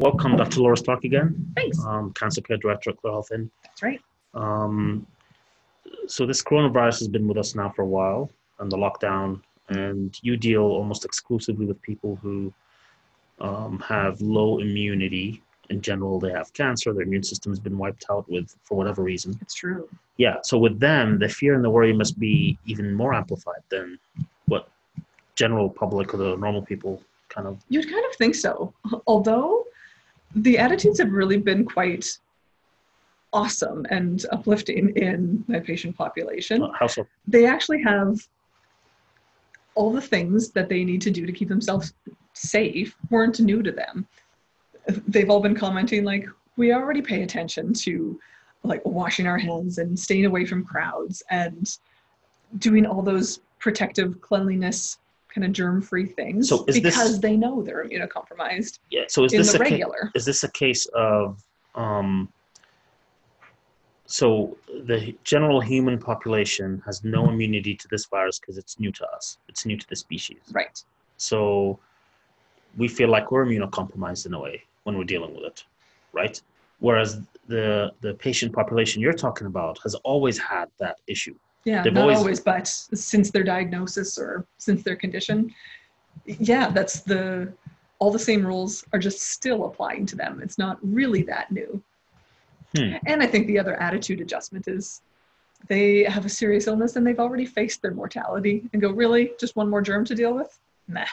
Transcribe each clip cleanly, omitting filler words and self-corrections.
Welcome, Dr. Laura Stark again. Thanks. Cancer Care Director at Clear Health Inn. That's right. So this coronavirus has been with us now for a while, and the lockdown, and you deal almost exclusively with people who have low immunity. In general, they have cancer, their immune system has been wiped out with, for whatever reason. It's true. Yeah, so with them, the fear and the worry must be even more amplified than what general public or the normal people kind of... You'd kind of think so, although the attitudes have really been quite awesome and uplifting in my patient population. How so? They actually have all the things that they need to do to keep themselves safe weren't new to them. They've all been commenting, like, we already pay attention to, like, washing our hands and staying away from crowds and doing all those protective cleanliness kind of germ-free things, so they know they're immunocompromised. Yeah. So is this a case of so the general human population has no immunity to this virus because it's new to us. It's new to the species. Right. So we feel like we're immunocompromised in a way when we're dealing with it, right? Whereas the patient population you're talking about has always had that issue. Yeah, not always, but since their diagnosis or since their condition, yeah, that's all the same rules are just still applying to them. It's not really that new. And I think the other attitude adjustment is they have a serious illness and they've already faced their mortality and go, really? Just one more germ to deal with? Nah.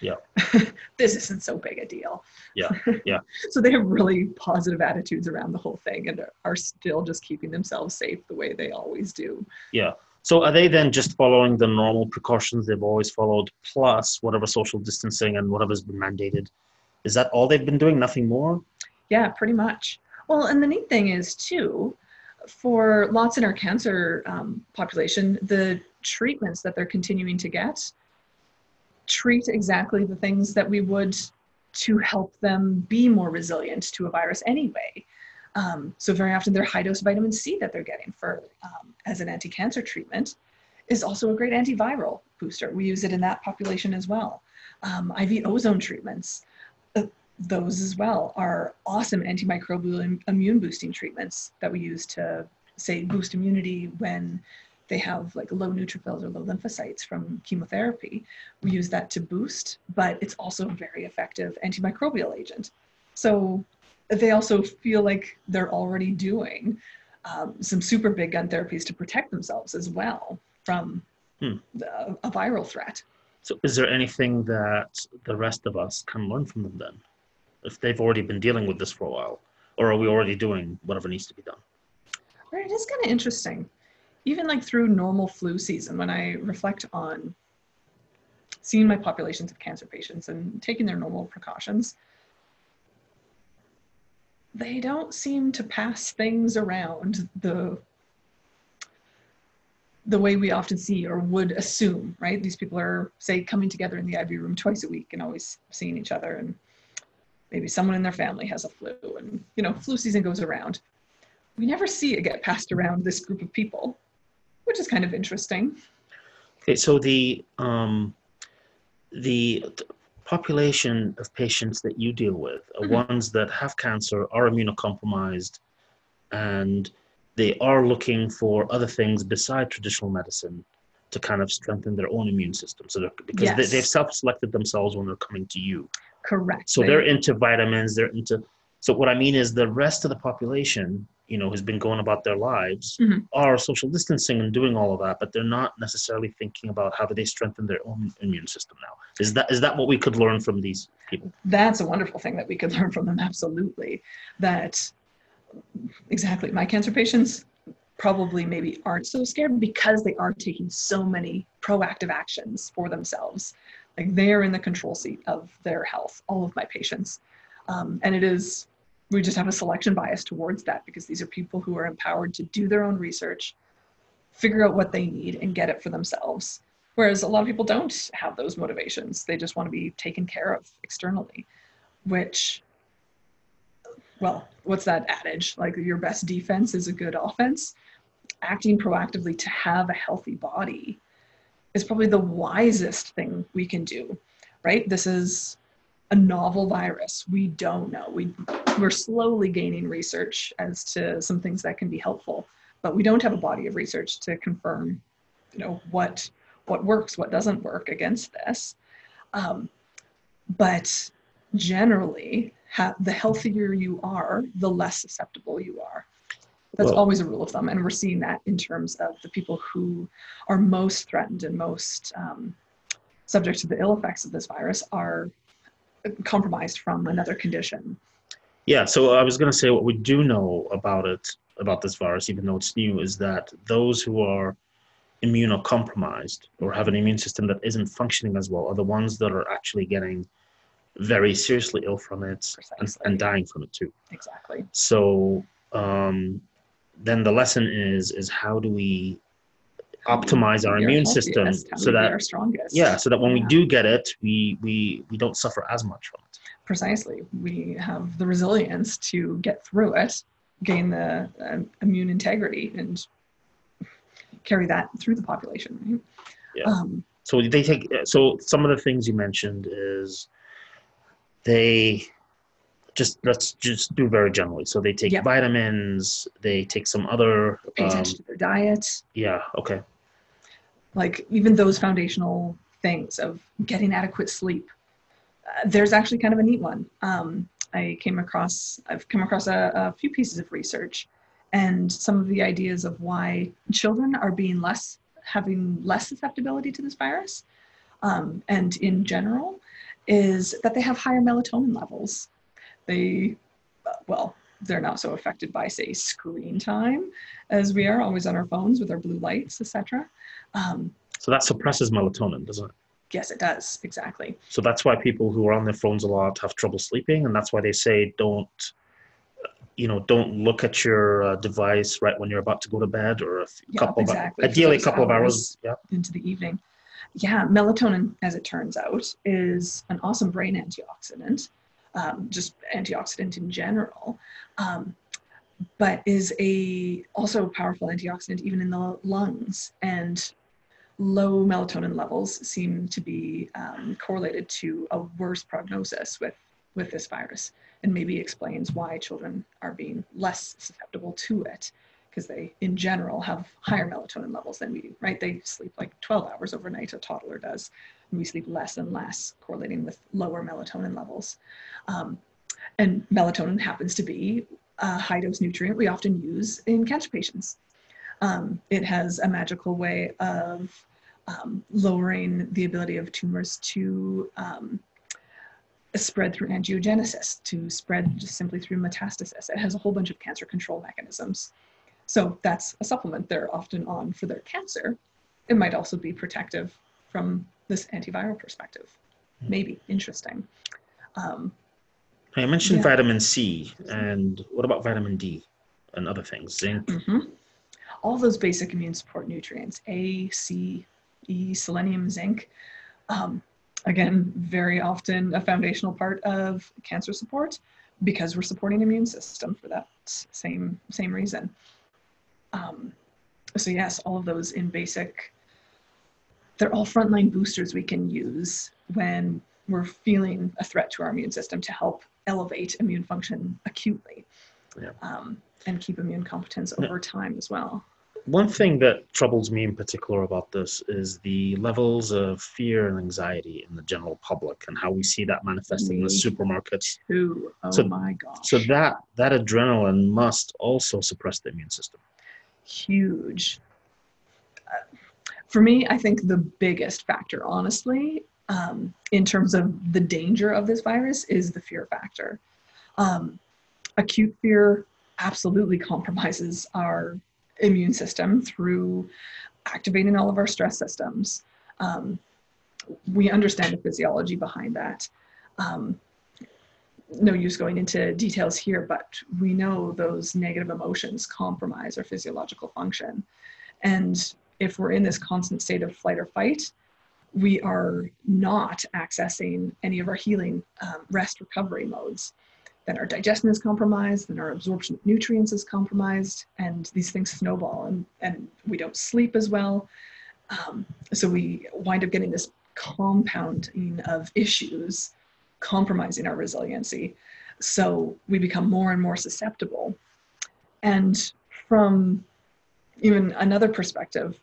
Yeah. This isn't so big a deal. Yeah, yeah. So they have really positive attitudes around the whole thing and are still just keeping themselves safe the way they always do. Yeah. So are they then just following the normal precautions they've always followed, plus whatever social distancing and whatever's been mandated? Is that all they've been doing? Nothing more? Yeah, pretty much. Well, and the neat thing is, too, for lots in our cancer population, the treatments that they're continuing to get treat exactly the things that we would to help them be more resilient to a virus anyway. So very often their high-dose vitamin C that they're getting for as an anti-cancer treatment is also a great antiviral booster. We use it in that population as well. IV ozone treatments, those as well are awesome antimicrobial immune boosting treatments that we use to, say, boost immunity when they have like low neutrophils or low lymphocytes from chemotherapy. We use that to boost, but it's also a very effective antimicrobial agent. So they also feel like they're already doing some super big gun therapies to protect themselves as well from a viral threat. So is there anything that the rest of us can learn from them then? If they've already been dealing with this for a while, or are we already doing whatever needs to be done? Right, it is kind of interesting. Even like through normal flu season, when I reflect on seeing my populations of cancer patients and taking their normal precautions, they don't seem to pass things around the way we often see or would assume, right? These people are, say, coming together in the IV room twice a week and always seeing each other, and maybe someone in their family has a flu, and, you know, flu season goes around. We never see it get passed around this group of people, which is kind of interesting. Okay, so the population of patients that you deal with are ones that have cancer, are immunocompromised, and they are looking for other things besides traditional medicine to kind of strengthen their own immune system. So they've self-selected themselves when they're coming to you. Correct. So they're into vitamins, so what I mean is the rest of the population, you know, who's been going about their lives, are social distancing and doing all of that, but they're not necessarily thinking about how do they strengthen their own immune system now. Is that what we could learn from these people? That's a wonderful thing that we could learn from them, absolutely. That, exactly, my cancer patients probably maybe aren't so scared because they are taking so many proactive actions for themselves. Like, they're in the control seat of their health, all of my patients. And it is... we just have a selection bias towards that because these are people who are empowered to do their own research, figure out what they need, and get it for themselves. Whereas a lot of people don't have those motivations. They just want to be taken care of externally, which, well, what's that adage? Like, your best defense is a good offense. Acting proactively to have a healthy body is probably the wisest thing we can do, right? This is a novel virus. We don't know. We're slowly gaining research as to some things that can be helpful, but we don't have a body of research to confirm, you know, what works, what doesn't work against this. But generally, the healthier you are, the less susceptible you are. That's always a rule of thumb. And we're seeing that in terms of the people who are most threatened and most subject to the ill effects of this virus are compromised from another condition. Yeah, so I was going to say what we do know about it, about this virus, even though it's new, is that those who are immunocompromised or have an immune system that isn't functioning as well are the ones that are actually getting very seriously ill from it and dying from it too. Exactly. So then the lesson is how do we optimize our immune system so that our strongest. Yeah, so that when we do get it, we don't suffer as much from it. Precisely. We have the resilience to get through it, gain the immune integrity, and carry that through the population. Right? Yeah. So they take. So some of the things you mentioned is they let's just do very generally. So they take vitamins. They take some other. Pay attention to their diet. Yeah. Okay. Like even those foundational things of getting adequate sleep. There's actually kind of a neat one. I've come across a few pieces of research and some of the ideas of why children are having less susceptibility to this virus, and in general, is that they have higher melatonin levels. They're not so affected by, say, screen time as we are, always on our phones with our blue lights, etc. So that suppresses melatonin, doesn't it? Yes, it does, exactly. So that's why people who are on their phones a lot have trouble sleeping, and that's why they say don't look at your device right when you're about to go to bed, or a couple of hours into the evening. Yeah, melatonin, as it turns out, is an awesome brain antioxidant, just antioxidant in general, but is also a powerful antioxidant even in the lungs, and low melatonin levels seem to be correlated to a worse prognosis with this virus, and maybe explains why children are being less susceptible to it, because they, in general, have higher melatonin levels than we do, right? They sleep like 12 hours overnight, a toddler does, and we sleep less and less, correlating with lower melatonin levels. And melatonin happens to be a high-dose nutrient we often use in cancer patients. It has a magical way of lowering the ability of tumors to spread through angiogenesis, to spread just simply through metastasis. It has a whole bunch of cancer control mechanisms. So that's a supplement they're often on for their cancer. It might also be protective from this antiviral perspective. Maybe. Interesting. I mentioned vitamin C, and what about vitamin D and other things? Zinc? Mm-hmm. All those basic immune support nutrients, A, C, E, selenium, zinc, again, very often a foundational part of cancer support because we're supporting the immune system for that same reason. So yes, all of those in basic, they're all frontline boosters we can use when we're feeling a threat to our immune system to help elevate immune function acutely. Yeah. And keep immune competence over time as well. One thing that troubles me in particular about this is the levels of fear and anxiety in the general public and how we see that manifesting in the supermarkets. Oh my gosh. So that adrenaline must also suppress the immune system. Huge. For me, I think the biggest factor, honestly, in terms of the danger of this virus is the fear factor. Acute fear absolutely compromises our immune system through activating all of our stress systems. We understand the physiology behind that. No use going into details here, but we know those negative emotions compromise our physiological function. And if we're in this constant state of flight or fight, we are not accessing any of our healing, rest recovery modes. Then our digestion is compromised, then our absorption of nutrients is compromised, and these things snowball, and we don't sleep as well. So we wind up getting this compounding of issues compromising our resiliency. So we become more and more susceptible. And from even another perspective,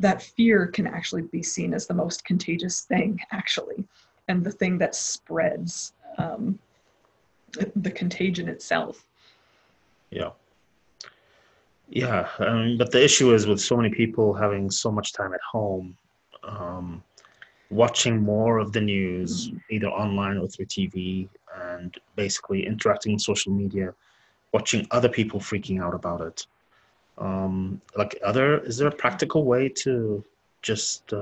that fear can actually be seen as the most contagious thing, actually, and the thing that spreads the contagion itself. Yeah. Yeah, but the issue is with so many people having so much time at home, watching more of the news, either online or through TV, and basically interacting on social media, watching other people freaking out about it. Is there a practical way to just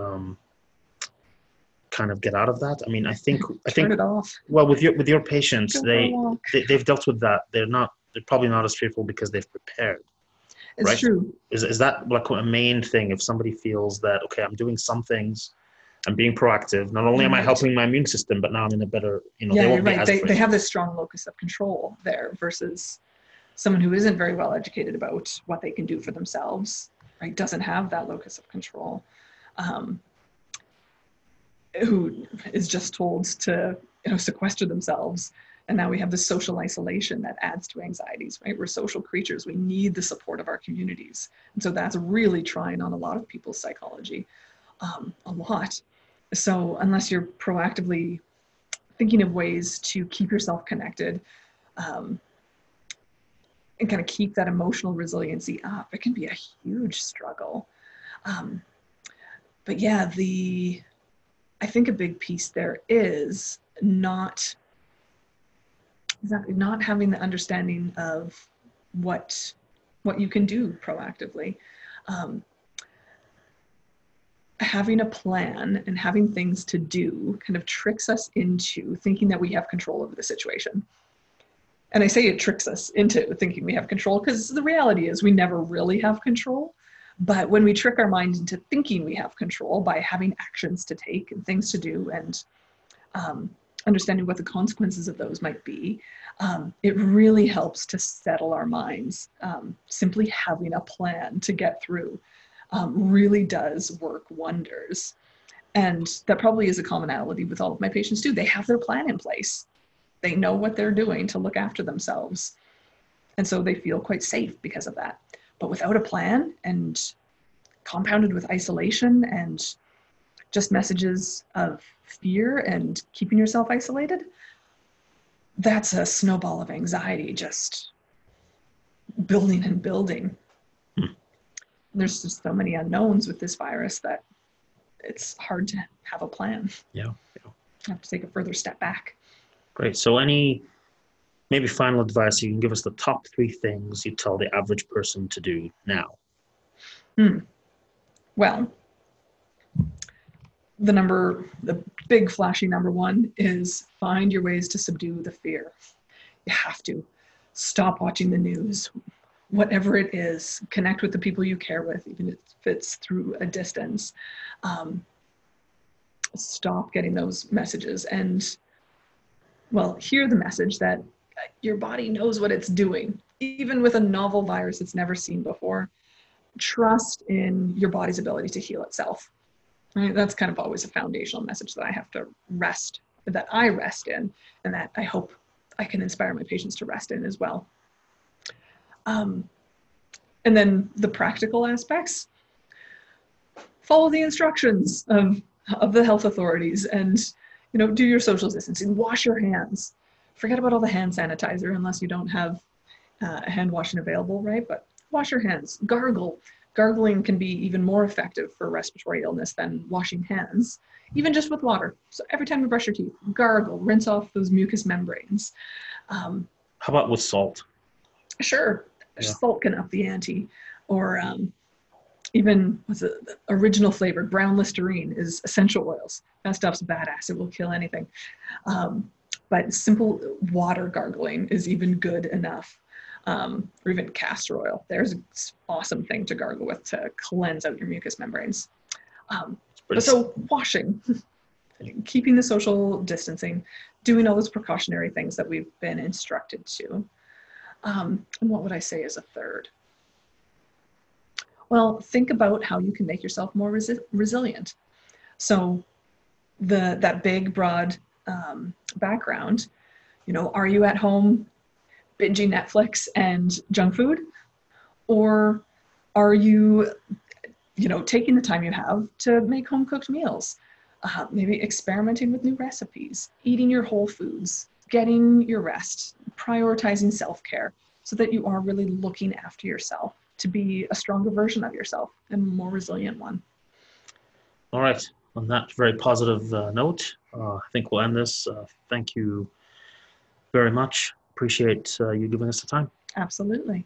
kind of get out of that? I mean, I think turn it off. Well, with your patients, they've dealt with that. They're probably not as fearful because they've prepared. It's right? True. Is that like a main thing? If somebody feels that, okay, I'm doing some things, I'm being proactive. Not only am I helping my immune system, but now I'm in a better, they won't be as afraid. They have this strong locus of control there versus someone who isn't very well educated about what they can do for themselves, right? Doesn't have that locus of control, who is just told to sequester themselves. And now we have this social isolation that adds to anxieties, right? We're social creatures. We need the support of our communities. And so that's really trying on a lot of people's psychology, a lot. So unless you're proactively thinking of ways to keep yourself connected, and kind of keep that emotional resiliency up, it can be a huge struggle. But yeah, I think a big piece there is not having the understanding of what you can do proactively. Having a plan and having things to do kind of tricks us into thinking that we have control over the situation. And I say it tricks us into thinking we have control because the reality is we never really have control. But when we trick our mind into thinking we have control by having actions to take and things to do and understanding what the consequences of those might be, it really helps to settle our minds. Simply having a plan to get through really does work wonders. And that probably is a commonality with all of my patients too. They have their plan in place. They know what they're doing to look after themselves. And so they feel quite safe because of that. But without a plan, and compounded with isolation and just messages of fear and keeping yourself isolated, that's a snowball of anxiety just building and building. There's just so many unknowns with this virus that it's hard to have a plan. Yeah. You have to take a further step back. Great. So any maybe final advice you can give us, the top 3 things you tell the average person to do now? Well, the big flashy number one is find your ways to subdue the fear. You have to stop watching the news, whatever it is. Connect with the people you care with, even if it's through a distance. Stop getting those messages and hear the message that your body knows what it's doing. Even with a novel virus it's never seen before, trust in your body's ability to heal itself. Right? That's kind of always a foundational message that I have to rest in, and that I hope I can inspire my patients to rest in as well. And then the practical aspects, follow the instructions of the health authorities and do your social distancing, wash your hands. Forget about all the hand sanitizer unless you don't have hand washing available, right? But wash your hands, gargle. Gargling can be even more effective for respiratory illness than washing hands, even just with water. So every time you brush your teeth, gargle, rinse off those mucous membranes. How about with salt? Sure, yeah. Salt can up the ante. Or even the original flavor, brown Listerine, is essential oils. That stuff's badass, it will kill anything. But simple water gargling is even good enough. Or even castor oil. There's an awesome thing to gargle with to cleanse out your mucous membranes. So washing, keeping the social distancing, doing all those precautionary things that we've been instructed to. And what would I say is a third? Well, think about how you can make yourself more resilient. So that big, broad background. You know, are you at home binging Netflix and junk food? Or are you, you know, taking the time you have to make home cooked meals? Maybe experimenting with new recipes, eating your whole foods, getting your rest, prioritizing self-care so that you are really looking after yourself to be a stronger version of yourself and more resilient one. All right. On that very positive note, I think we'll end this. Thank you very much. Appreciate you giving us the time. Absolutely.